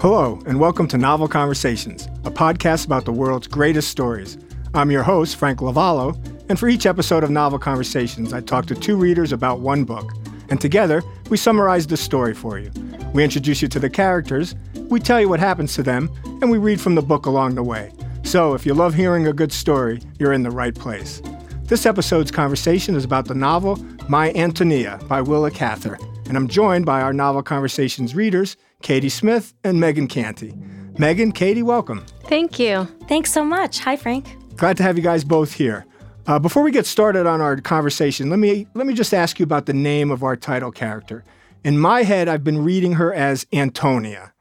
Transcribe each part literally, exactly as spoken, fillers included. Hello, and welcome to Novel Conversations, a podcast about the world's greatest stories. I'm your host, Frank Lovallo, and for each episode of Novel Conversations, I talk to two readers about one book, and together, we summarize the story for you. We introduce you to the characters, we tell you what happens to them, and we read from the book along the way. So if you love hearing a good story, you're in the right place. This episode's conversation is about the novel My Antonia by Willa Cather, and I'm joined by our Novel Conversations readers, Katie Smith and Megan Canty. Megan, Katie, welcome. Thank you. Thanks so much. Hi, Frank. Glad to have you guys both here. Uh, before we get started on our conversation, let me let me just ask you about the name of our title character. In my head, I've been reading her as Antonia,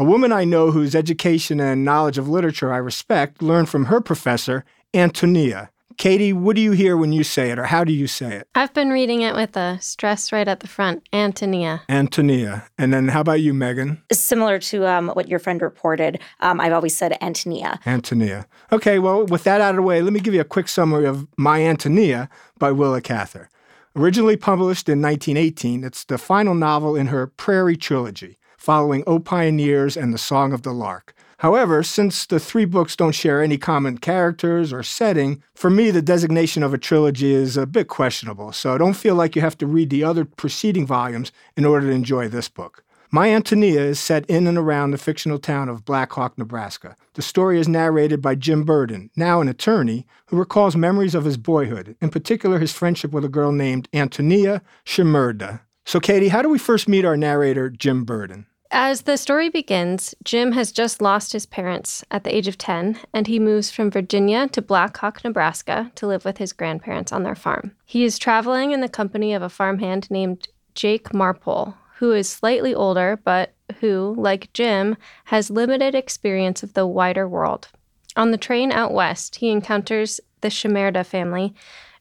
a woman I know whose education and knowledge of literature I respect learned from her professor, Antonia. Katie, what do you hear when you say it, or how do you say it? I've been reading it with a stress right at the front, Antonia. Antonia. And then how about you, Megan? Similar to um, what your friend reported, um, I've always said Antonia. Antonia. Okay, well, with that out of the way, let me give you a quick summary of My Antonia by Willa Cather. Originally published in nineteen eighteen, it's the final novel in her Prairie Trilogy, following O Pioneers and The Song of the Lark. However, since the three books don't share any common characters or setting, for me the designation of a trilogy is a bit questionable, so I don't feel like you have to read the other preceding volumes in order to enjoy this book. My Antonia is set in and around the fictional town of Black Hawk, Nebraska. The story is narrated by Jim Burden, now an attorney, who recalls memories of his boyhood, in particular his friendship with a girl named Antonia Shimerda. So Katie, how do we first meet our narrator, Jim Burden? As the story begins, Jim has just lost his parents at the age of ten, and he moves from Virginia to Black Hawk, Nebraska, to live with his grandparents on their farm. He is traveling in the company of a farmhand named Jake Marpole, who is slightly older, but who, like Jim, has limited experience of the wider world. On the train out west, he encounters the Shimerda family,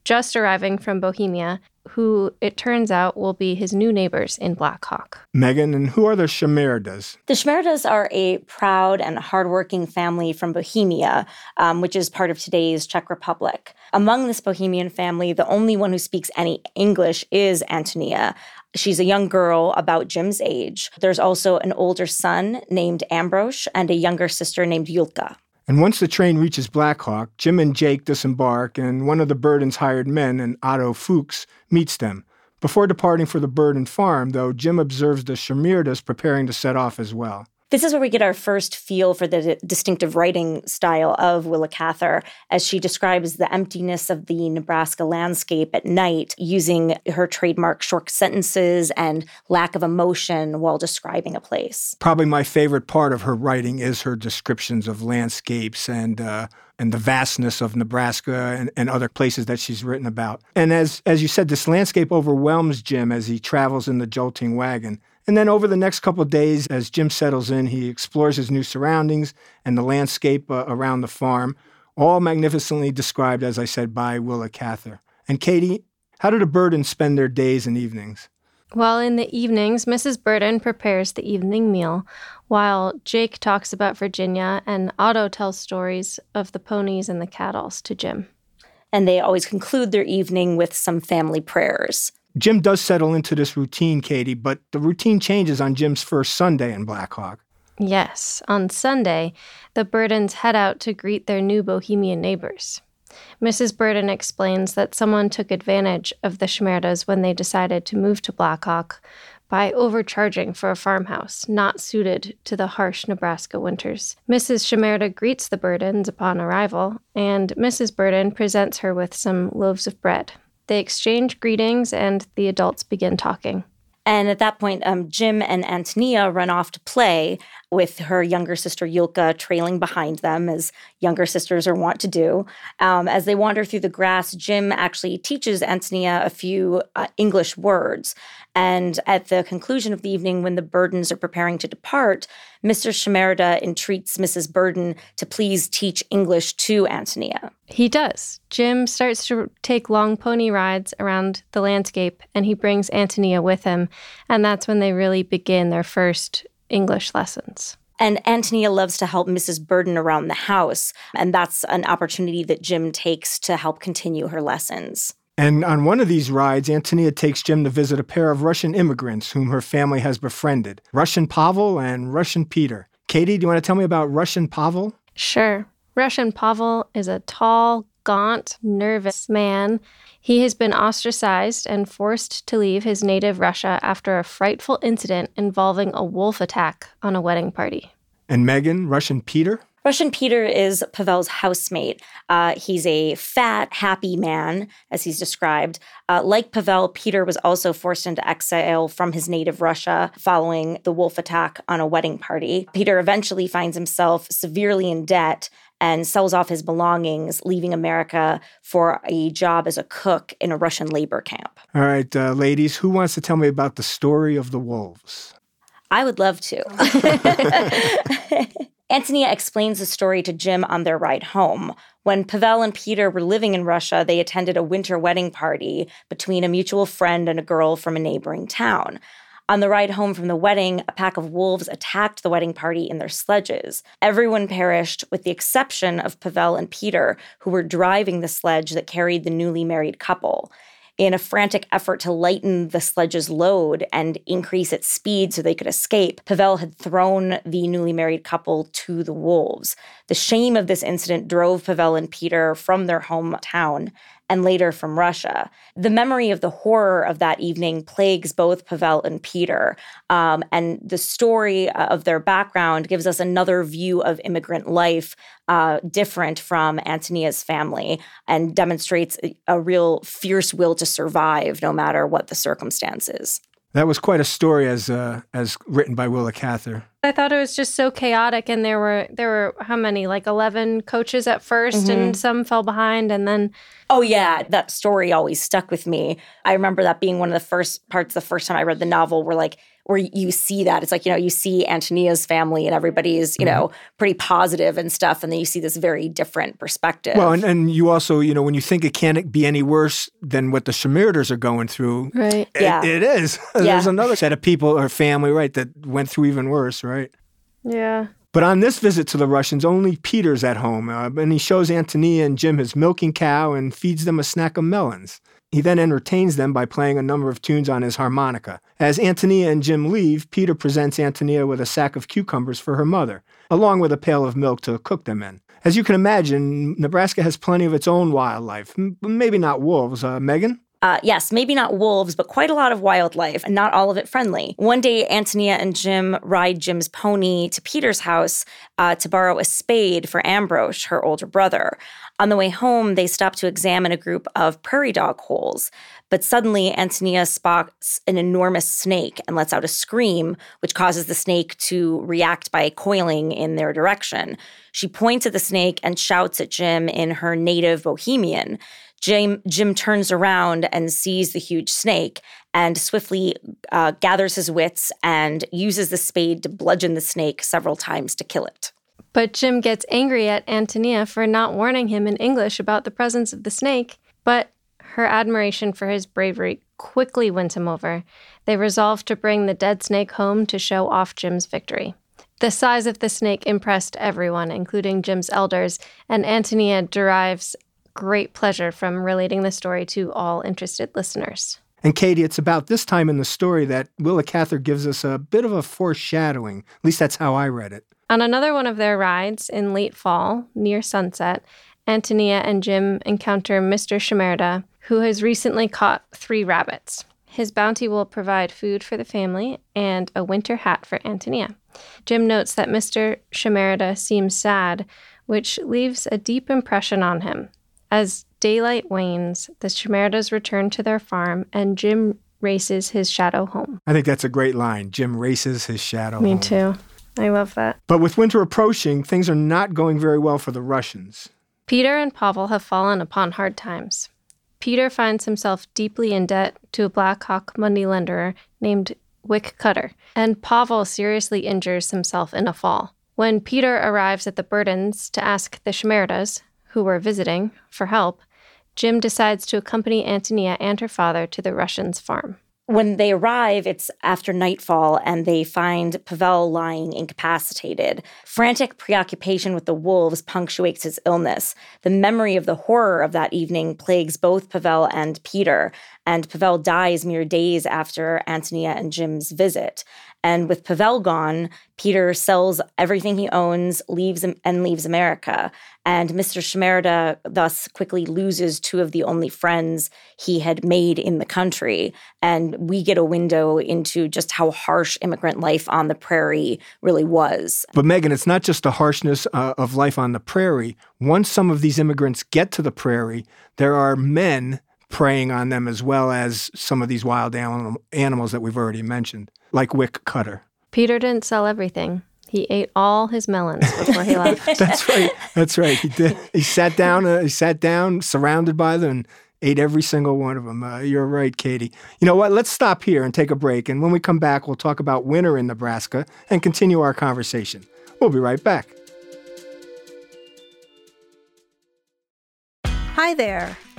just arriving from Bohemia, who, it turns out, will be his new neighbors in Black Hawk. Megan, and who are the Shimerdas? The Shimerdas are a proud and hardworking family from Bohemia, um, which is part of today's Czech Republic. Among this Bohemian family, the only one who speaks any English is Antonia. She's a young girl about Jim's age. There's also an older son named Ambrosch and a younger sister named Yulka. And once the train reaches Black Hawk, Jim and Jake disembark, and one of the Burden's hired men, an Otto Fuchs, meets them. Before departing for the Burden farm, though, Jim observes the Shimerdas preparing to set off as well. This is where we get our first feel for the distinctive writing style of Willa Cather, as she describes the emptiness of the Nebraska landscape at night using her trademark short sentences and lack of emotion while describing a place. Probably my favorite part of her writing is her descriptions of landscapes and uh, and the vastness of Nebraska and, and other places that she's written about. And as as you said, this landscape overwhelms Jim as he travels in the jolting wagon. And then over the next couple of days, as Jim settles in, he explores his new surroundings and the landscape uh, around the farm, all magnificently described, as I said, by Willa Cather. And Katie, how do the Burdens spend their days and evenings? Well, in the evenings, Missus Burden prepares the evening meal, while Jake talks about Virginia and Otto tells stories of the ponies and the cattle to Jim. And they always conclude their evening with some family prayers. Jim does settle into this routine, Katie, but the routine changes on Jim's first Sunday in Black Hawk. Yes, on Sunday, the Burdens head out to greet their new Bohemian neighbors. Missus Burden explains that someone took advantage of the Shimerdas when they decided to move to Black Hawk by overcharging for a farmhouse not suited to the harsh Nebraska winters. Missus Shimerda greets the Burdens upon arrival, and Missus Burden presents her with some loaves of bread. They exchange greetings, and the adults begin talking. And at that point, um, Jim and Antonia run off to play with her younger sister Yulka trailing behind them, as younger sisters are wont to do. Um, as they wander through the grass, Jim actually teaches Antonia a few uh, English words. And at the conclusion of the evening, when the Burdens are preparing to depart, Mister Shimerda entreats Missus Burden to please teach English to Antonia. He does. Jim starts to take long pony rides around the landscape, and he brings Antonia with him. And that's when they really begin their first English lessons. And Antonia loves to help Missus Burden around the house, and that's an opportunity that Jim takes to help continue her lessons. And on one of these rides, Antonia takes Jim to visit a pair of Russian immigrants whom her family has befriended, Russian Pavel and Russian Peter. Katie, do you want to tell me about Russian Pavel? Sure. Russian Pavel is a tall, gaunt, nervous man. He has been ostracized and forced to leave his native Russia after a frightful incident involving a wolf attack on a wedding party. And Megan, Russian Peter? Russian Peter is Pavel's housemate. Uh, he's a fat, happy man, as he's described. Uh, like Pavel, Peter was also forced into exile from his native Russia following the wolf attack on a wedding party. Peter eventually finds himself severely in debt and sells off his belongings, leaving America for a job as a cook in a Russian labor camp. All right, uh, ladies, who wants to tell me about the story of the wolves? I would love to. Antonia explains the story to Jim on their ride home. When Pavel and Peter were living in Russia, they attended a winter wedding party between a mutual friend and a girl from a neighboring town. On the ride home from the wedding, a pack of wolves attacked the wedding party in their sledges. Everyone perished, with the exception of Pavel and Peter, who were driving the sledge that carried the newly married couple. In a frantic effort to lighten the sledge's load and increase its speed so they could escape, Pavel had thrown the newly married couple to the wolves. The shame of this incident drove Pavel and Peter from their hometown and later from Russia. The memory of the horror of that evening plagues both Pavel and Peter, um, and the story of their background gives us another view of immigrant life uh, different from Antonia's family and demonstrates a, a real fierce will to survive no matter what the circumstances. That was quite a story as uh, as written by Willa Cather. I thought it was just so chaotic, and there were there were how many, like eleven coaches at first, mm-hmm. and some fell behind, and then... Oh yeah, that story always stuck with me. I remember that being one of the first parts, the first time I read the novel, where like, where you see that. It's like, you know, you see Antonia's family and everybody is, you mm-hmm. know, pretty positive and stuff, and then you see this very different perspective. Well, and, and you also, you know, when you think it can't be any worse than what the Shimerdas are going through, right? it, yeah. it is. Yeah. There's another set of people or family, right, that went through even worse, right? Yeah. But on this visit to the Russians, only Peter's at home, uh, and he shows Antonia and Jim his milking cow and feeds them a snack of melons. He then entertains them by playing a number of tunes on his harmonica. As Antonia and Jim leave, Peter presents Antonia with a sack of cucumbers for her mother, along with a pail of milk to cook them in. As you can imagine, Nebraska has plenty of its own wildlife, M- maybe not wolves, uh, Megan? Uh, yes, maybe not wolves, but quite a lot of wildlife, and not all of it friendly. One day, Antonia and Jim ride Jim's pony to Peter's house uh, to borrow a spade for Ambrosch, her older brother. On the way home, they stop to examine a group of prairie dog holes, but suddenly Antonia spots an enormous snake and lets out a scream, which causes the snake to react by coiling in their direction. She points at the snake and shouts at Jim in her native Bohemian. Jim, Jim turns around and sees the huge snake and swiftly uh, gathers his wits and uses the spade to bludgeon the snake several times to kill it. But Jim gets angry at Antonia for not warning him in English about the presence of the snake, but her admiration for his bravery quickly wins him over. They resolve to bring the dead snake home to show off Jim's victory. The size of the snake impressed everyone, including Jim's elders, and Antonia derives great pleasure from relating the story to all interested listeners. And Katie, it's about this time in the story that Willa Cather gives us a bit of a foreshadowing. At least that's how I read it. On another one of their rides in late fall, near sunset, Antonia and Jim encounter Mister Shimerda, who has recently caught three rabbits. His bounty will provide food for the family and a winter hat for Antonia. Jim notes that Mister Shimerda seems sad, which leaves a deep impression on him. As daylight wanes, the Shimerdas return to their farm, and Jim races his shadow home. I think that's a great line. Jim races his shadow Me home. Me too. I love that. But with winter approaching, things are not going very well for the Russians. Peter and Pavel have fallen upon hard times. Peter finds himself deeply in debt to a Black Hawk money lender named Wick Cutter, and Pavel seriously injures himself in a fall. When Peter arrives at the Burdens to ask the Shimerdas, who were visiting, for help, Jim decides to accompany Antonia and her father to the Russians' farm. When they arrive, it's after nightfall, and they find Pavel lying incapacitated. Frantic preoccupation with the wolves punctuates his illness. The memory of the horror of that evening plagues both Pavel and Peter, and Pavel dies mere days after Antonia and Jim's visit. And with Pavel gone, Peter sells everything he owns, leaves and leaves America. And Mister Shimerda thus quickly loses two of the only friends he had made in the country. And we get a window into just how harsh immigrant life on the prairie really was. But Megan, it's not just the harshness uh, of life on the prairie. Once some of these immigrants get to the prairie, there are men preying on them as well as some of these wild anim- animals that we've already mentioned, like Wick Cutter. Peter didn't sell everything. He ate all his melons before he left. That's right. That's right. He did. He sat down. Uh, he sat down, surrounded by them, and ate every single one of them. Uh, you're right, Katie. You know what? Let's stop here and take a break. And when we come back, we'll talk about winter in Nebraska and continue our conversation. We'll be right back. Hi there.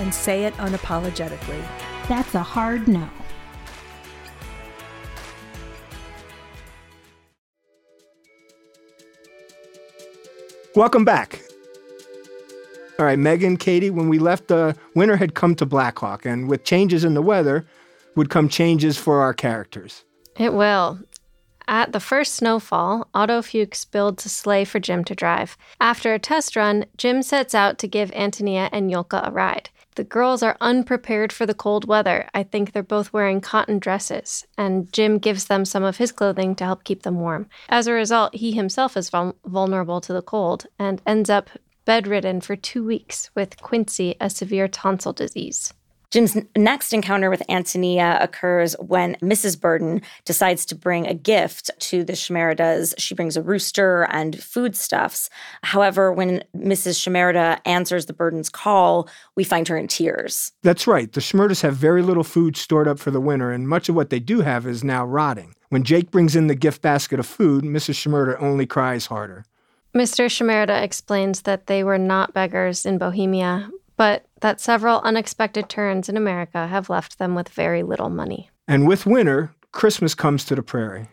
and say it unapologetically. That's a hard no. Welcome back. All right, Megan, Katie, when we left, uh, winter had come to Black Hawk, and with changes in the weather would come changes for our characters. It will. At the first snowfall, Otto Fuchs builds a sleigh for Jim to drive. After a test run, Jim sets out to give Antonia and Yulka a ride. The girls are unprepared for the cold weather. I think they're both wearing cotton dresses, and Jim gives them some of his clothing to help keep them warm. As a result, he himself is vul- vulnerable to the cold and ends up bedridden for two weeks with Quincy, a severe tonsil disease. Jim's next encounter with Antonia occurs when Missus Burden decides to bring a gift to the Shimerdas. She brings a rooster and foodstuffs. However, when Missus Shimerda answers the Burden's call, we find her in tears. That's right. The Shimerdas have very little food stored up for the winter, and much of what they do have is now rotting. When Jake brings in the gift basket of food, Missus Shimerda only cries harder. Mister Shimerda explains that they were not beggars in Bohemia, but that several unexpected turns in America have left them with very little money. And with winter, Christmas comes to the prairie.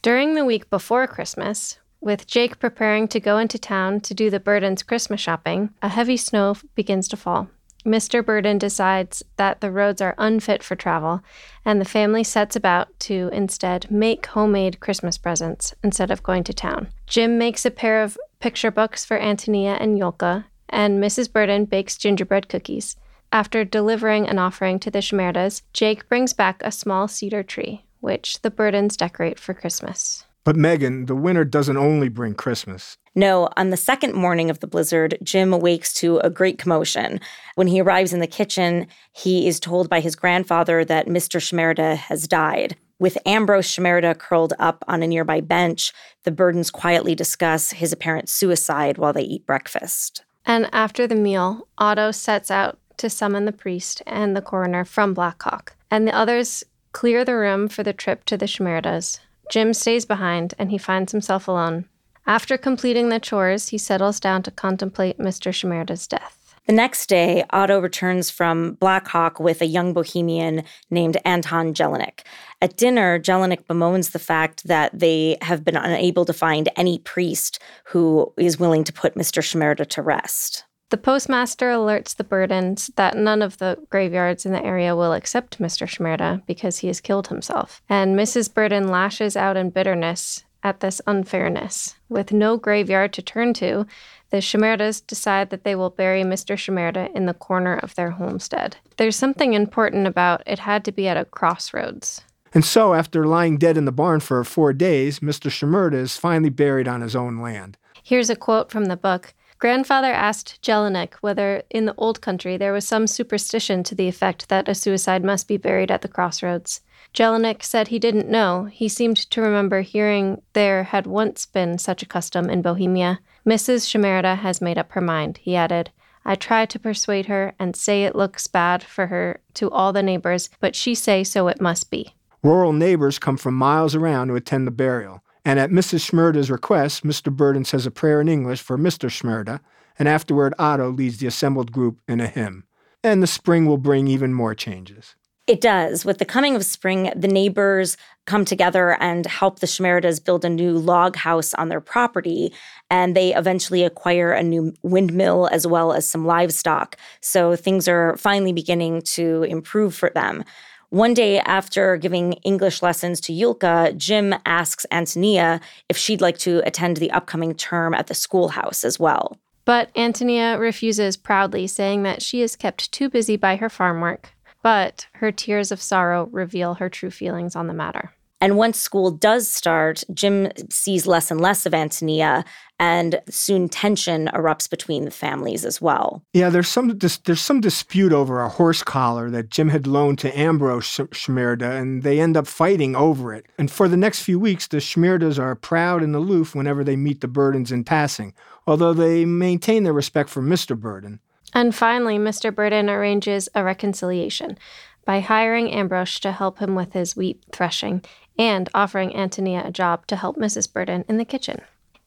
During the week before Christmas, with Jake preparing to go into town to do the Burden's Christmas shopping, a heavy snow begins to fall. Mister Burden decides that the roads are unfit for travel, and the family sets about to instead make homemade Christmas presents instead of going to town. Jim makes a pair of picture books for Antonia and Yulka, and Missus Burden bakes gingerbread cookies. After delivering an offering to the Shimerdas, Jake brings back a small cedar tree, which the Burdens decorate for Christmas. But Megan, the winter doesn't only bring Christmas. No, on the second morning of the blizzard, Jim awakes to a great commotion. When he arrives in the kitchen, he is told by his grandfather that Mister Shimerda has died. With Ambrosch Shimerda curled up on a nearby bench, the Burdens quietly discuss his apparent suicide while they eat breakfast. And after the meal, Otto sets out to summon the priest and the coroner from Black Hawk, and the others clear the room for the trip to the Shimerdas. Jim stays behind, and he finds himself alone. After completing the chores, he settles down to contemplate Mister Shimerda's death. The next day, Otto returns from Black Hawk with a young Bohemian named Anton Jelinek. At dinner, Jelinek bemoans the fact that they have been unable to find any priest who is willing to put Mister Shimerda to rest. The postmaster alerts the Burdens that none of the graveyards in the area will accept Mister Shimerda because he has killed himself. And Missus Burden lashes out in bitterness at this unfairness. With no graveyard to turn to, the Shimerdas decide that they will bury Mister Shimerda in the corner of their homestead. There's something important about it had to be at a crossroads. And so, after lying dead in the barn for four days, Mister Shimerda is finally buried on his own land. Here's a quote from the book. Grandfather asked Jelinek whether in the old country there was some superstition to the effect that a suicide must be buried at the crossroads. Jelinek said he didn't know. He seemed to remember hearing there had once been such a custom in Bohemia. Missus Shimerda has made up her mind, he added. I try to persuade her and say it looks bad for her to all the neighbors, but she say so it must be. Rural neighbors come from miles around to attend the burial. And at Missus Shimerda's request, Mister Burden says a prayer in English for Mister Shimerda, and afterward Otto leads the assembled group in a hymn. And the spring will bring even more changes. It does. With the coming of spring, the neighbors come together and help the Shimerdas build a new log house on their property, and they eventually acquire a new windmill as well as some livestock. So things are finally beginning to improve for them. One day after giving English lessons to Yulka, Jim asks Antonia if she'd like to attend the upcoming term at the schoolhouse as well. But Antonia refuses proudly, saying that she is kept too busy by her farm work. But her tears of sorrow reveal her true feelings on the matter. And once school does start, Jim sees less and less of Antonia, and soon tension erupts between the families as well. Yeah, there's some dis- there's some dispute over a horse collar that Jim had loaned to Ambrosch Shimerda, and they end up fighting over it. And for the next few weeks, the Shimerdas are proud and aloof whenever they meet the Burdens in passing, although they maintain their respect for Mister Burden. And finally, Mister Burden arranges a reconciliation by hiring Ambrosch to help him with his wheat threshing and offering Antonia a job to help Missus Burden in the kitchen.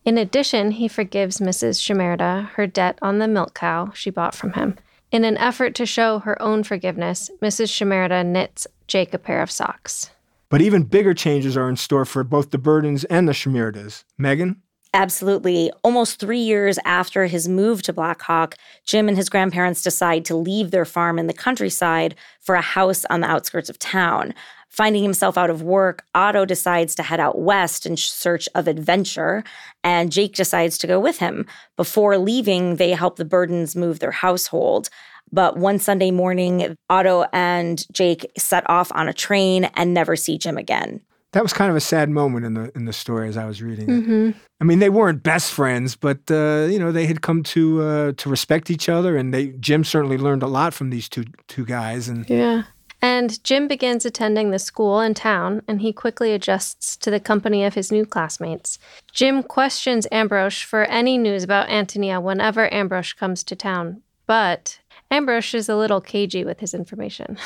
In addition, he forgives Missus Shimerda her debt on the milk cow she bought from him. In an effort to show her own forgiveness, Missus Shimerda knits Jake a pair of socks. But even bigger changes are in store for both the Burdens and the Shimerdas. Megan? Absolutely. Almost three years after his move to Black Hawk, Jim and his grandparents decide to leave their farm in the countryside for a house on the outskirts of town. Finding himself out of work, Otto decides to head out west in search of adventure, and Jake decides to go with him. Before leaving, they help the Burdens move their household. But one Sunday morning, Otto and Jake set off on a train and never see Jim again. That was kind of a sad moment in the in the story as I was reading it. Mm-hmm. I mean, they weren't best friends, but uh, you know, they had come to uh, to respect each other, and they Jim certainly learned a lot from these two two guys. And yeah, and Jim begins attending the school in town, and he quickly adjusts to the company of his new classmates. Jim questions Ambrosch for any news about Antonia whenever Ambrosch comes to town, but Ambrosch is a little cagey with his information.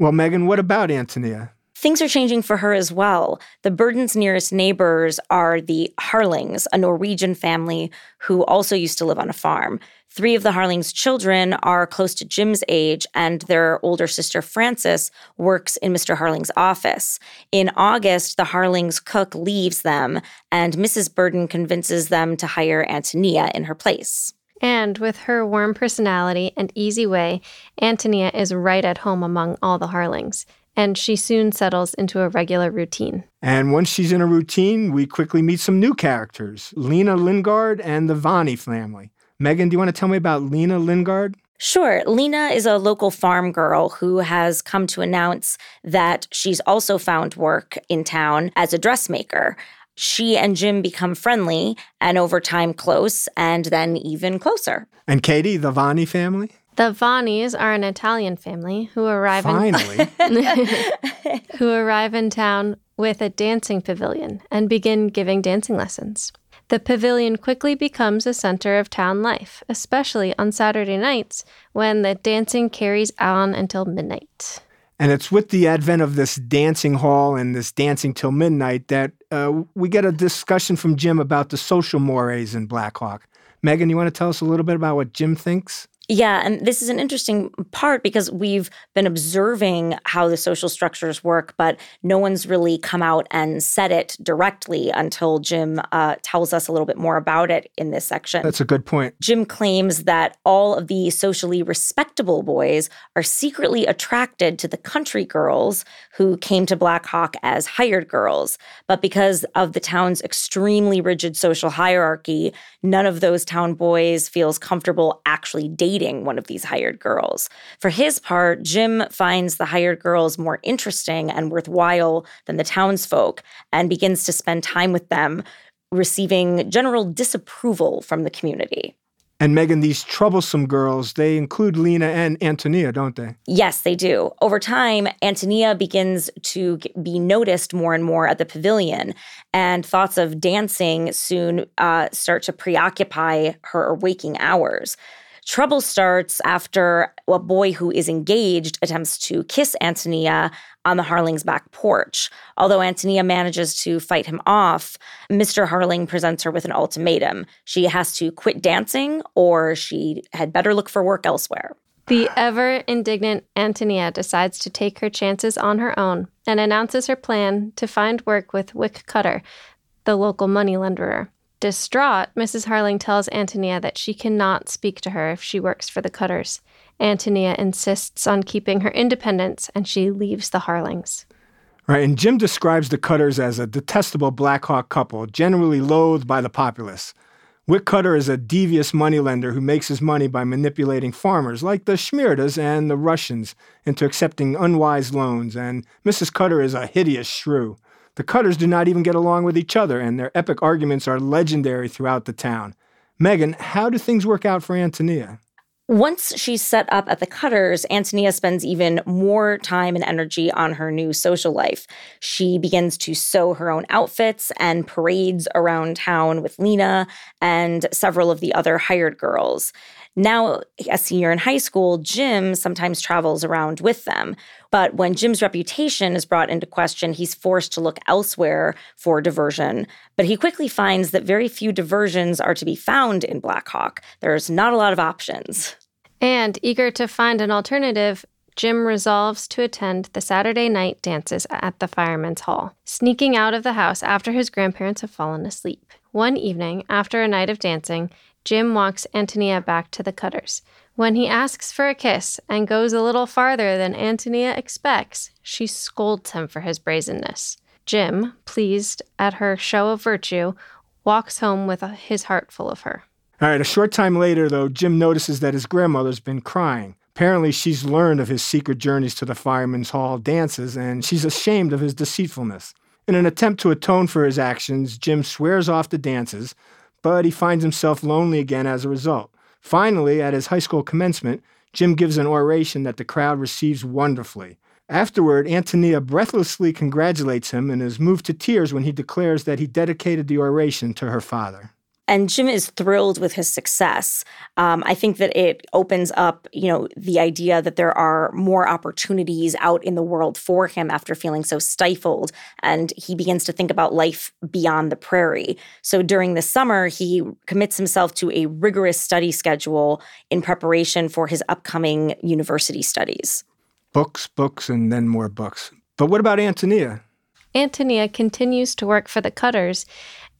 Well, Megan, what about Antonia? Things are changing for her as well. The Burden's nearest neighbors are the Harlings, a Norwegian family who also used to live on a farm. Three of the Harlings' children are close to Jim's age, and their older sister, Frances, works in Mister Harling's office. In August, the Harlings' cook leaves them, and Missus Burden convinces them to hire Antonia in her place. And with her warm personality and easy way, Antonia is right at home among all the Harlings. And she soon settles into a regular routine. And once she's in a routine, we quickly meet some new characters, Lena Lingard and the Vanni family. Megan, do you want to tell me about Lena Lingard? Sure. Lena is a local farm girl who has come to announce that she's also found work in town as a dressmaker. She and Jim become friendly and over time close and then even closer. And Katie, the Vanni family? The Vannis are an Italian family who arrive Finally. in who arrive in town with a dancing pavilion and begin giving dancing lessons. The pavilion quickly becomes a center of town life, especially on Saturday nights when the dancing carries on until midnight. And it's with the advent of this dancing hall and this dancing till midnight that uh, we get a discussion from Jim about the social mores in Black Hawk. Megan, you want to tell us a little bit about what Jim thinks? Yeah, and this is an interesting part because we've been observing how the social structures work, but no one's really come out and said it directly until Jim uh, tells us a little bit more about it in this section. That's a good point. Jim claims that all of the socially respectable boys are secretly attracted to the country girls who came to Black Hawk as hired girls. But because of the town's extremely rigid social hierarchy, none of those town boys feels comfortable actually dating one of these hired girls. For his part, Jim finds the hired girls more interesting and worthwhile than the townsfolk and begins to spend time with them, receiving general disapproval from the community. And Megan, these troublesome girls, they include Lena and Antonia, don't they? Yes, they do. Over time, Antonia begins to be noticed more and more at the pavilion, and thoughts of dancing soon uh, start to preoccupy her waking hours. Trouble starts after a boy who is engaged attempts to kiss Antonia on the Harling's back porch. Although Antonia manages to fight him off, Mister Harling presents her with an ultimatum. She has to quit dancing or she had better look for work elsewhere. The ever-indignant Antonia decides to take her chances on her own and announces her plan to find work with Wick Cutter, the local moneylenderer. Distraught, Missus Harling tells Antonia that she cannot speak to her if she works for the Cutters. Antonia insists on keeping her independence, and she leaves the Harlings. Right, and Jim describes the Cutters as a detestable Black Hawk couple, generally loathed by the populace. Wick Cutter is a devious moneylender who makes his money by manipulating farmers like the Shimerdas and the Russians into accepting unwise loans, and Missus Cutter is a hideous shrew. The Cutters do not even get along with each other, and their epic arguments are legendary throughout the town. Megan, how do things work out for Antonia? Once she's set up at the Cutters, Antonia spends even more time and energy on her new social life. She begins to sew her own outfits and parades around town with Lena and several of the other hired girls. Now, a senior in high school, Jim sometimes travels around with them. But when Jim's reputation is brought into question, he's forced to look elsewhere for diversion. But he quickly finds that very few diversions are to be found in Black Hawk. There's not a lot of options. And eager to find an alternative, Jim resolves to attend the Saturday night dances at the Firemen's Hall, sneaking out of the house after his grandparents have fallen asleep. One evening, after a night of dancing, Jim walks Antonia back to the Cutters. When he asks for a kiss and goes a little farther than Antonia expects, she scolds him for his brazenness. Jim, pleased at her show of virtue, walks home with his heart full of her. All right, a short time later, though, Jim notices that his grandmother's been crying. Apparently, she's learned of his secret journeys to the Fireman's Hall dances, and she's ashamed of his deceitfulness. In an attempt to atone for his actions, Jim swears off the dances, but he finds himself lonely again as a result. Finally, at his high school commencement, Jim gives an oration that the crowd receives wonderfully. Afterward, Antonia breathlessly congratulates him and is moved to tears when he declares that he dedicated the oration to her father. And Jim is thrilled with his success. Um, I think that it opens up, you know, the idea that there are more opportunities out in the world for him after feeling so stifled. And he begins to think about life beyond the prairie. So during the summer, he commits himself to a rigorous study schedule in preparation for his upcoming university studies. Books, books, and then more books. But what about Antonia? Antonia continues to work for the Cutters.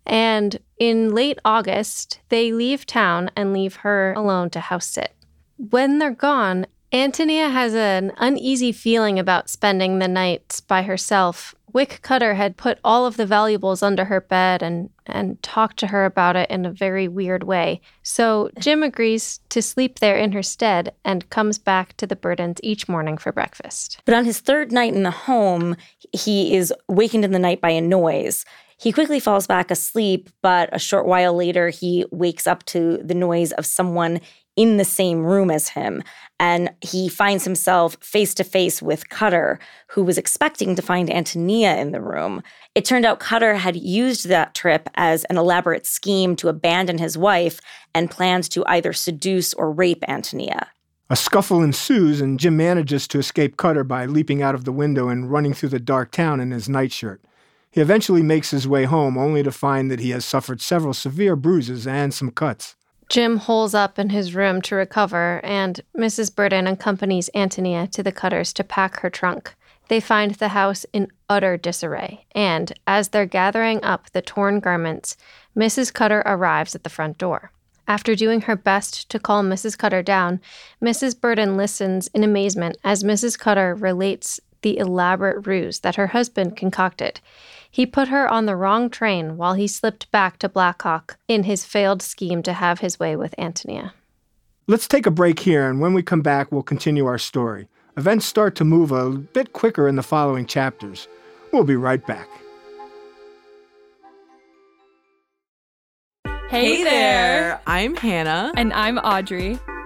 And in late August, they leave town and leave her alone to house sit. When they're gone, Antonia has an uneasy feeling about spending the nights by herself. Wick Cutter had put all of the valuables under her bed and, and talked to her about it in a very weird way. So Jim agrees to sleep there in her stead and comes back to the Burdens each morning for breakfast. But on his third night in the home, he is wakened in the night by a noise. He quickly falls back asleep, but a short while later, he wakes up to the noise of someone in the same room as him, and he finds himself face-to-face with Cutter, who was expecting to find Antonia in the room. It turned out Cutter had used that trip as an elaborate scheme to abandon his wife and plans to either seduce or rape Antonia. A scuffle ensues, and Jim manages to escape Cutter by leaping out of the window and running through the dark town in his nightshirt. He eventually makes his way home, only to find that he has suffered several severe bruises and some cuts. Jim holes up in his room to recover, and Missus Burden accompanies Antonia to the Cutters to pack her trunk. They find the house in utter disarray, and as they're gathering up the torn garments, Missus Cutter arrives at the front door. After doing her best to calm Missus Cutter down, Missus Burden listens in amazement as Missus Cutter relates the elaborate ruse that her husband concocted. He put her on the wrong train while he slipped back to Black Hawk in his failed scheme to have his way with Antonia. Let's take a break here, and when we come back, we'll continue our story. Events start to move a bit quicker in the following chapters. We'll be right back. Hey, hey there. there! I'm Hannah. And I'm Audrey.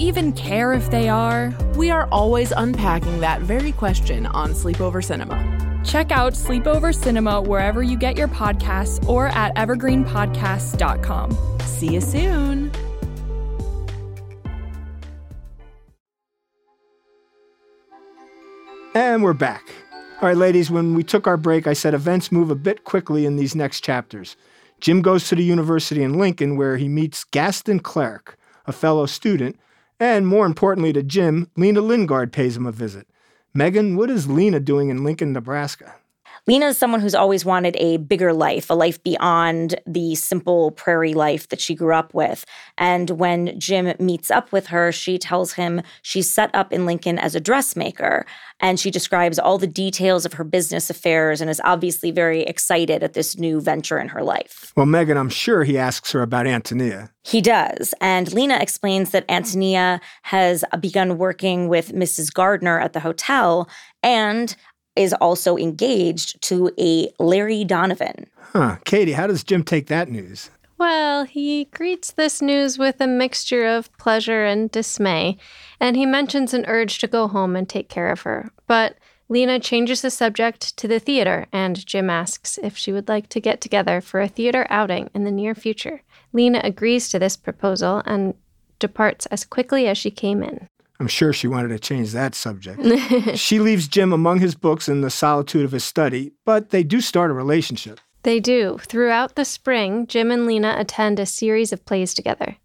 even care if they are? We are always unpacking that very question on Sleepover Cinema. Check out Sleepover Cinema wherever you get your podcasts or at evergreen podcasts dot com. See you soon. And we're back. All right, ladies, when we took our break, I said events move a bit quickly in these next chapters. Jim goes to the university in Lincoln where he meets Gaston Cleric, a fellow student, and more importantly to Jim, Lena Lingard pays him a visit. Megan, what is Lena doing in Lincoln, Nebraska? Lena is someone who's always wanted a bigger life, a life beyond the simple prairie life that she grew up with. And when Jim meets up with her, she tells him she's set up in Lincoln as a dressmaker. And she describes all the details of her business affairs and is obviously very excited at this new venture in her life. Well, Megan, I'm sure he asks her about Antonia. He does. And Lena explains that Antonia has begun working with Missus Gardner at the hotel and is also engaged to a Larry Donovan. Huh. Katie, how does Jim take that news? Well, he greets this news with a mixture of pleasure and dismay, and he mentions an urge to go home and take care of her. But Lena changes the subject to the theater, and Jim asks if she would like to get together for a theater outing in the near future. Lena agrees to this proposal and departs as quickly as she came in. I'm sure she wanted to change that subject. She leaves Jim among his books in the solitude of his study, but they do start a relationship. They do. Throughout the spring, Jim and Lena attend a series of plays together.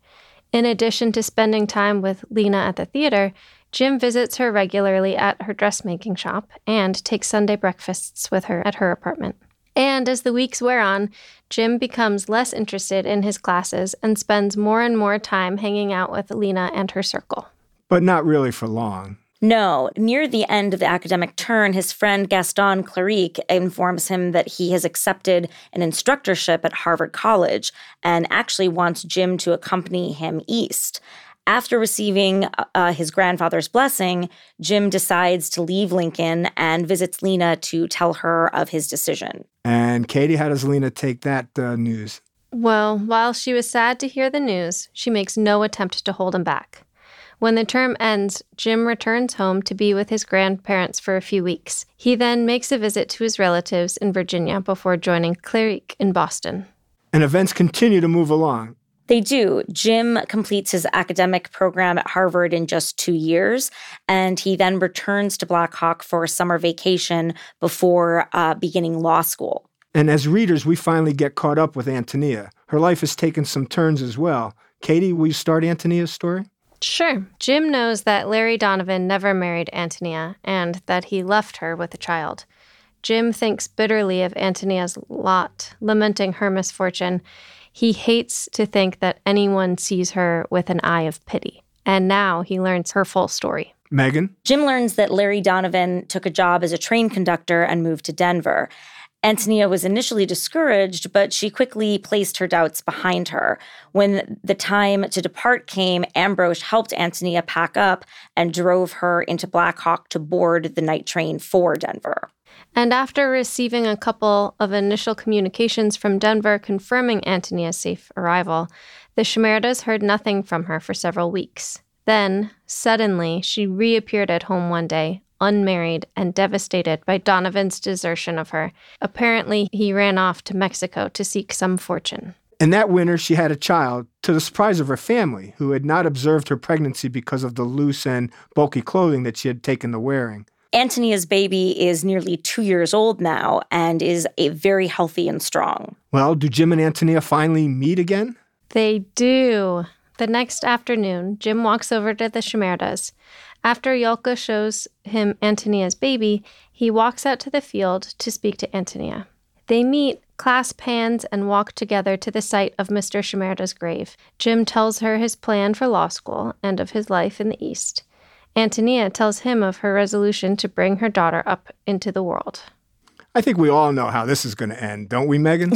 In addition to spending time with Lena at the theater, Jim visits her regularly at her dressmaking shop and takes Sunday breakfasts with her at her apartment. And as the weeks wear on, Jim becomes less interested in his classes and spends more and more time hanging out with Lena and her circle. But not really for long. No. Near the end of the academic turn, his friend Gaston Cleric informs him that he has accepted an instructorship at Harvard College and actually wants Jim to accompany him east. After receiving uh, his grandfather's blessing, Jim decides to leave Lincoln and visits Lena to tell her of his decision. And Katie, how does Lena take that uh, news? Well, while she was sad to hear the news, she makes no attempt to hold him back. When the term ends, Jim returns home to be with his grandparents for a few weeks. He then makes a visit to his relatives in Virginia before joining Cleric in Boston. And events continue to move along. They do. Jim completes his academic program at Harvard in just two years, and he then returns to Black Hawk for a summer vacation before uh, beginning law school. And as readers, we finally get caught up with Antonia. Her life has taken some turns as well. Katie, will you start Antonia's story? Sure. Jim knows that Larry Donovan never married Antonia and that he left her with a child. Jim thinks bitterly of Antonia's lot, lamenting her misfortune. He hates to think that anyone sees her with an eye of pity. And now he learns her full story. Megan? Jim learns that Larry Donovan took a job as a train conductor and moved to Denver. Antonia was initially discouraged, but she quickly placed her doubts behind her. When the time to depart came, Ambrosch helped Antonia pack up and drove her into Black Hawk to board the night train for Denver. And after receiving a couple of initial communications from Denver confirming Antonia's safe arrival, the Shimerdas heard nothing from her for several weeks. Then, suddenly, she reappeared at home one day, unmarried and devastated by Donovan's desertion of her. Apparently, he ran off to Mexico to seek some fortune. And that winter, she had a child, to the surprise of her family, who had not observed her pregnancy because of the loose and bulky clothing that she had taken to wearing. Antonia's baby is nearly two years old now and is a very healthy and strong. Well, do Jim and Antonia finally meet again? They do. The next afternoon, Jim walks over to the Shimerdas. After Yulka shows him Antonia's baby, he walks out to the field to speak to Antonia. They meet clasp hands, and walk together to the site of Mister Shimerda's grave. Jim tells her his plan for law school and of his life in the East. Antonia tells him of her resolution to bring her daughter up into the world. I think we all know how this is going to end, don't we, Megan?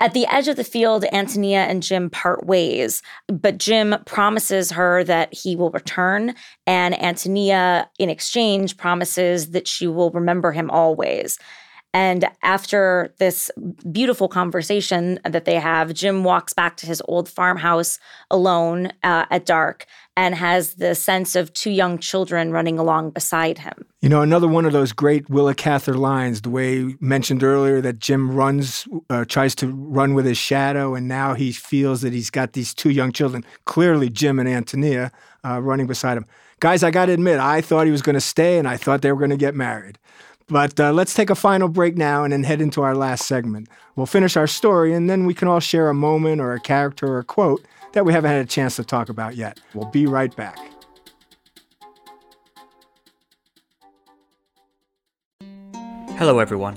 At the edge of the field, Antonia and Jim part ways, but Jim promises her that he will return, and Antonia, in exchange, promises that she will remember him always. And after this beautiful conversation that they have, Jim walks back to his old farmhouse alone uh, at dark and has the sense of two young children running along beside him. You know, another one of those great Willa Cather lines, the way mentioned earlier that Jim runs, uh, tries to run with his shadow, and now he feels that he's got these two young children, clearly Jim and Antonia, uh, running beside him. Guys, I got to admit, I thought he was going to stay, and I thought they were going to get married. But uh, let's take a final break now and then head into our last segment. We'll finish our story, and then we can all share a moment or a character or a quote that we haven't had a chance to talk about yet. We'll be right back. Hello, everyone.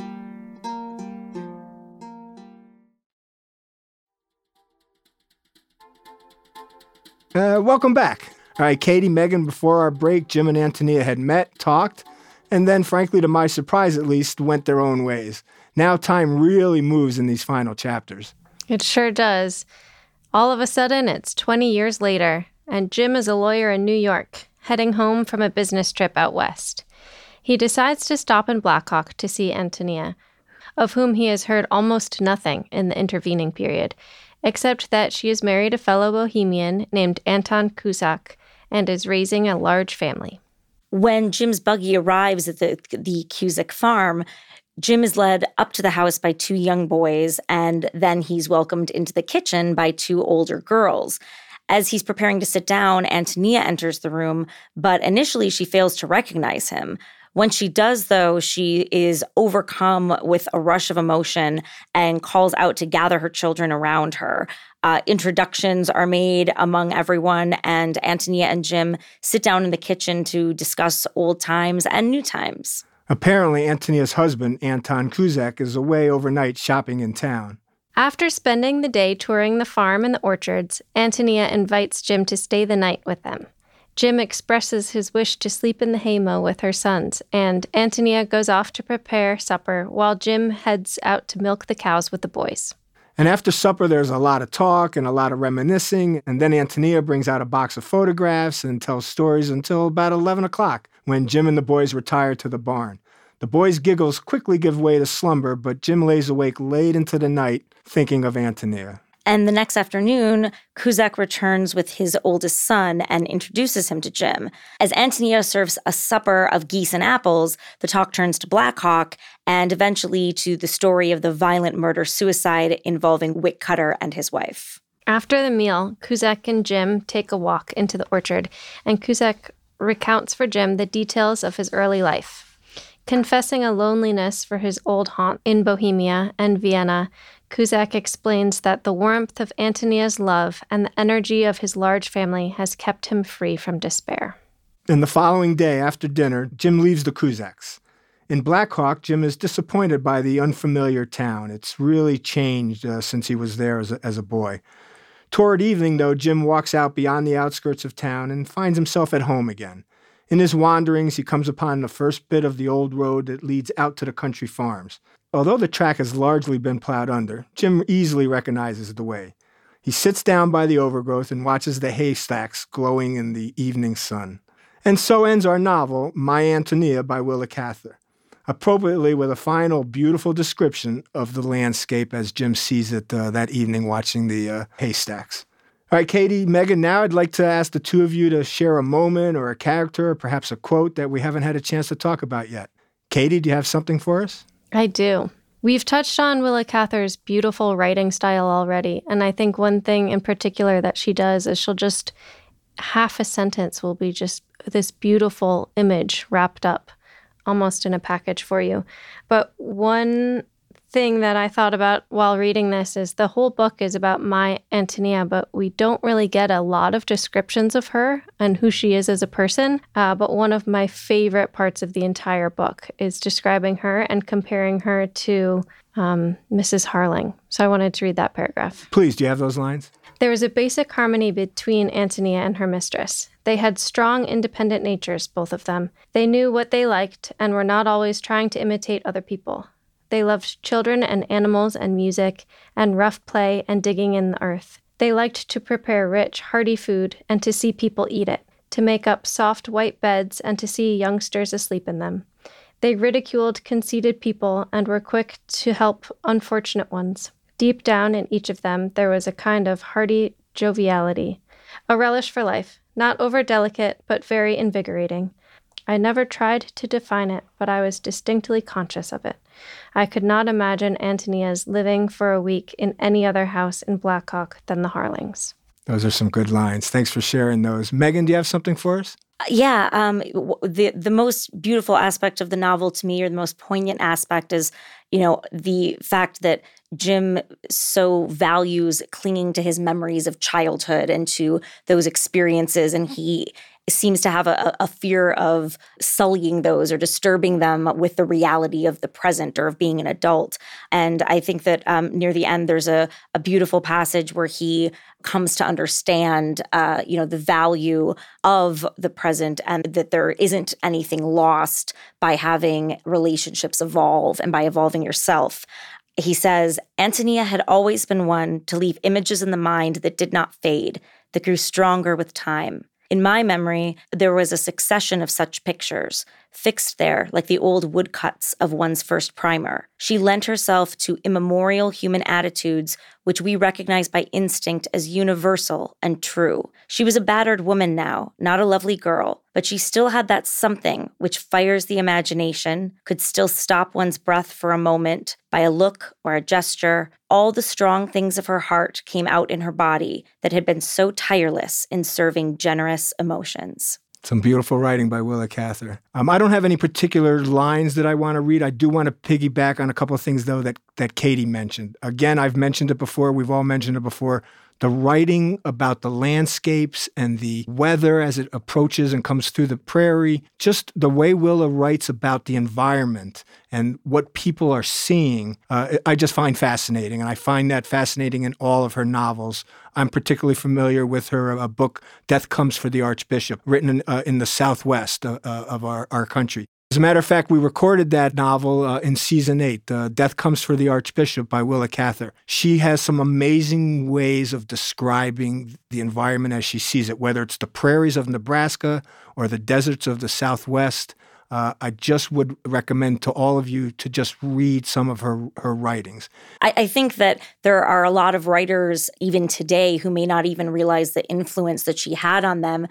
Uh, welcome back. All right, Katie, Megan, before our break, Jim and Antonia had met, talked, and then, frankly, to my surprise at least, went their own ways. Now time really moves in these final chapters. It sure does. All of a sudden, it's twenty years later, and Jim is a lawyer in New York, heading home from a business trip out west. He decides to stop in Black Hawk to see Antonia, of whom he has heard almost nothing in the intervening period, except that she is married a fellow Bohemian named Anton Cuzak and is raising a large family. When Jim's buggy arrives at the, the Cuzak farm, Jim is led up to the house by two young boys, and then he's welcomed into the kitchen by two older girls. As he's preparing to sit down, Antonia enters the room, but initially she fails to recognize him. When she does, though, she is overcome with a rush of emotion and calls out to gather her children around her. Uh, introductions are made among everyone, and Antonia and Jim sit down in the kitchen to discuss old times and new times. Apparently, Antonia's husband, Anton Cuzak, is away overnight shopping in town. After spending the day touring the farm and the orchards, Antonia invites Jim to stay the night with them. Jim expresses his wish to sleep in the haymow with her sons, and Antonia goes off to prepare supper while Jim heads out to milk the cows with the boys. And after supper, there's a lot of talk and a lot of reminiscing, and then Antonia brings out a box of photographs and tells stories until about eleven o'clock, when Jim and the boys retire to the barn. The boys' giggles quickly give way to slumber, but Jim lays awake late into the night thinking of Antonia. And the next afternoon, Cuzak returns with his oldest son and introduces him to Jim. As Antonia serves a supper of geese and apples, the talk turns to Black Hawk and eventually to the story of the violent murder-suicide involving Wick Cutter and his wife. After the meal, Cuzak and Jim take a walk into the orchard, and Cuzak recounts for Jim the details of his early life. Confessing a loneliness for his old haunt in Bohemia and Vienna, Cuzak explains that the warmth of Antonia's love and the energy of his large family has kept him free from despair. And the following day, after dinner, Jim leaves the Cuzaks. In Black Hawk, Jim is disappointed by the unfamiliar town. It's really changed uh, since he was there as a, as a boy. Toward evening, though, Jim walks out beyond the outskirts of town and finds himself at home again. In his wanderings, he comes upon the first bit of the old road that leads out to the country farms. Although the track has largely been plowed under, Jim easily recognizes the way. He sits down by the overgrowth and watches the haystacks glowing in the evening sun. And so ends our novel, My Antonia by Willa Cather, appropriately with a final, beautiful description of the landscape as Jim sees it uh, that evening watching the uh, haystacks. All right, Katie, Megan, now I'd like to ask the two of you to share a moment or a character or perhaps a quote that we haven't had a chance to talk about yet. Katie, do you have something for us? I do. We've touched on Willa Cather's beautiful writing style already, and I think one thing in particular that she does is she'll just, half a sentence will be just this beautiful image wrapped up almost in a package for you. But one thing that I thought about while reading this is the whole book is about My Antonia, but we don't really get a lot of descriptions of her and who she is as a person. Uh, but one of my favorite parts of the entire book is describing her and comparing her to um, Missus Harling. So I wanted to read that paragraph. Please, do you have those lines? There was a basic harmony between Antonia and her mistress. They had strong, independent natures, both of them. They knew what they liked and were not always trying to imitate other people. They loved children and animals and music and rough play and digging in the earth. They liked to prepare rich, hearty food and to see people eat it, to make up soft white beds and to see youngsters asleep in them. They ridiculed conceited people and were quick to help unfortunate ones. Deep down in each of them, there was a kind of hearty joviality, a relish for life, not over-delicate, but very invigorating. I never tried to define it, but I was distinctly conscious of it. I could not imagine Antonia's living for a week in any other house in Black Hawk than the Harlings. Those are some good lines. Thanks for sharing those. Megan, do you have something for us? Yeah, um, the the most beautiful aspect of the novel to me, or the most poignant aspect, is, you know, the fact that Jim so values clinging to his memories of childhood and to those experiences, and he seems to have a, a fear of sullying those or disturbing them with the reality of the present or of being an adult. And I think that um, near the end, there's a, a beautiful passage where he comes to understand, uh, you know, the value of the present and that there isn't anything lost by having relationships evolve and by evolving yourself. He says, Antonia had always been one to leave images in the mind that did not fade, that grew stronger with time. In my memory, there was a succession of such pictures, fixed there like the old woodcuts of one's first primer. She lent herself to immemorial human attitudes, which we recognize by instinct as universal and true. She was a battered woman now, not a lovely girl, but she still had that something which fires the imagination, could still stop one's breath for a moment by a look or a gesture. All the strong things of her heart came out in her body that had been so tireless in serving generous emotions. Some beautiful writing by Willa Cather. Um, I don't have any particular lines that I want to read. I do want to piggyback on a couple of things, though, that, that Katie mentioned. Again, I've mentioned it before. We've all mentioned it before. The writing about the landscapes and the weather as it approaches and comes through the prairie, just the way Willa writes about the environment and what people are seeing, uh, I just find fascinating. And I find that fascinating in all of her novels. I'm particularly familiar with her a book, Death Comes for the Archbishop, written in, uh, in the Southwest uh, uh, of our, our country. As a matter of fact, we recorded that novel uh, in season eight, uh, Death Comes for the Archbishop by Willa Cather. She has some amazing ways of describing the environment as she sees it, whether it's the prairies of Nebraska or the deserts of the Southwest. Uh, I just would recommend to all of you to just read some of her, her writings. I, I think that there are a lot of writers even today who may not even realize the influence that she had on them.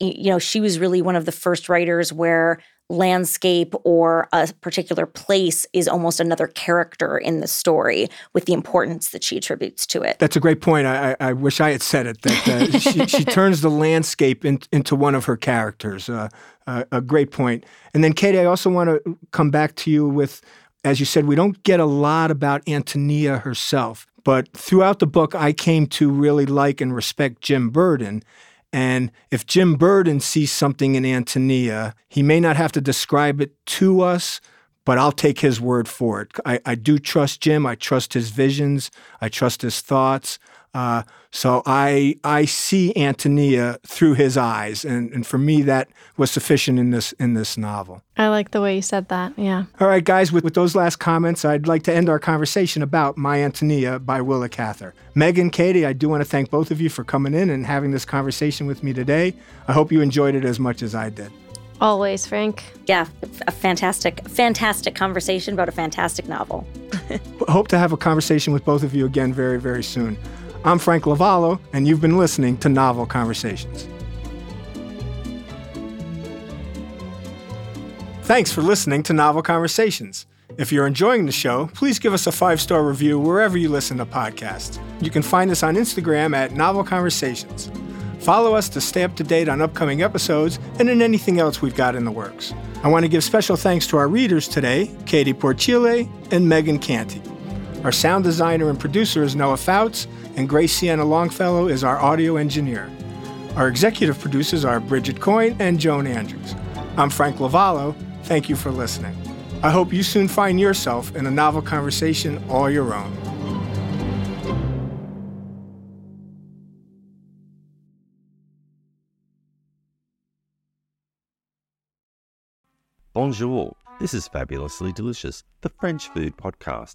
You know, she was really one of the first writers where landscape or a particular place is almost another character in the story with the importance that she attributes to it. That's a great point. I, I wish I had said it, that uh, she, she turns the landscape in, into one of her characters. Uh, uh, a great point. And then, Katie, I also want to come back to you with, as you said, we don't get a lot about Antonia herself, but throughout the book, I came to really like and respect Jim Burden. And if Jim Burden sees something in Antonia, he may not have to describe it to us, but I'll take his word for it. I, I do trust Jim. I trust his visions. I trust his thoughts. Uh, so I I see Antonia through his eyes. And, and for me, that was sufficient in this in this novel. I like the way you said that, yeah. All right, guys, with, with those last comments, I'd like to end our conversation about My Antonia by Willa Cather. Megan, Katie, I do want to thank both of you for coming in and having this conversation with me today. I hope you enjoyed it as much as I did. Always, Frank. Yeah, a fantastic, fantastic conversation about a fantastic novel. Hope to have a conversation with both of you again very, very soon. I'm Frank Lovallo, and you've been listening to Novel Conversations. Thanks for listening to Novel Conversations. If you're enjoying the show, please give us a five-star review wherever you listen to podcasts. You can find us on Instagram at Novel Conversations. Follow us to stay up to date on upcoming episodes and in anything else we've got in the works. I want to give special thanks to our readers today, Katie Porcile and Megan Canty. Our sound designer and producer is Noah Fouts, and Grace Sienna Longfellow is our audio engineer. Our executive producers are Bridget Coyne and Joan Andrews. I'm Frank Lovallo. Thank you for listening. I hope you soon find yourself in a novel conversation all your own. Bonjour, this is Fabulously Delicious, the French food podcast.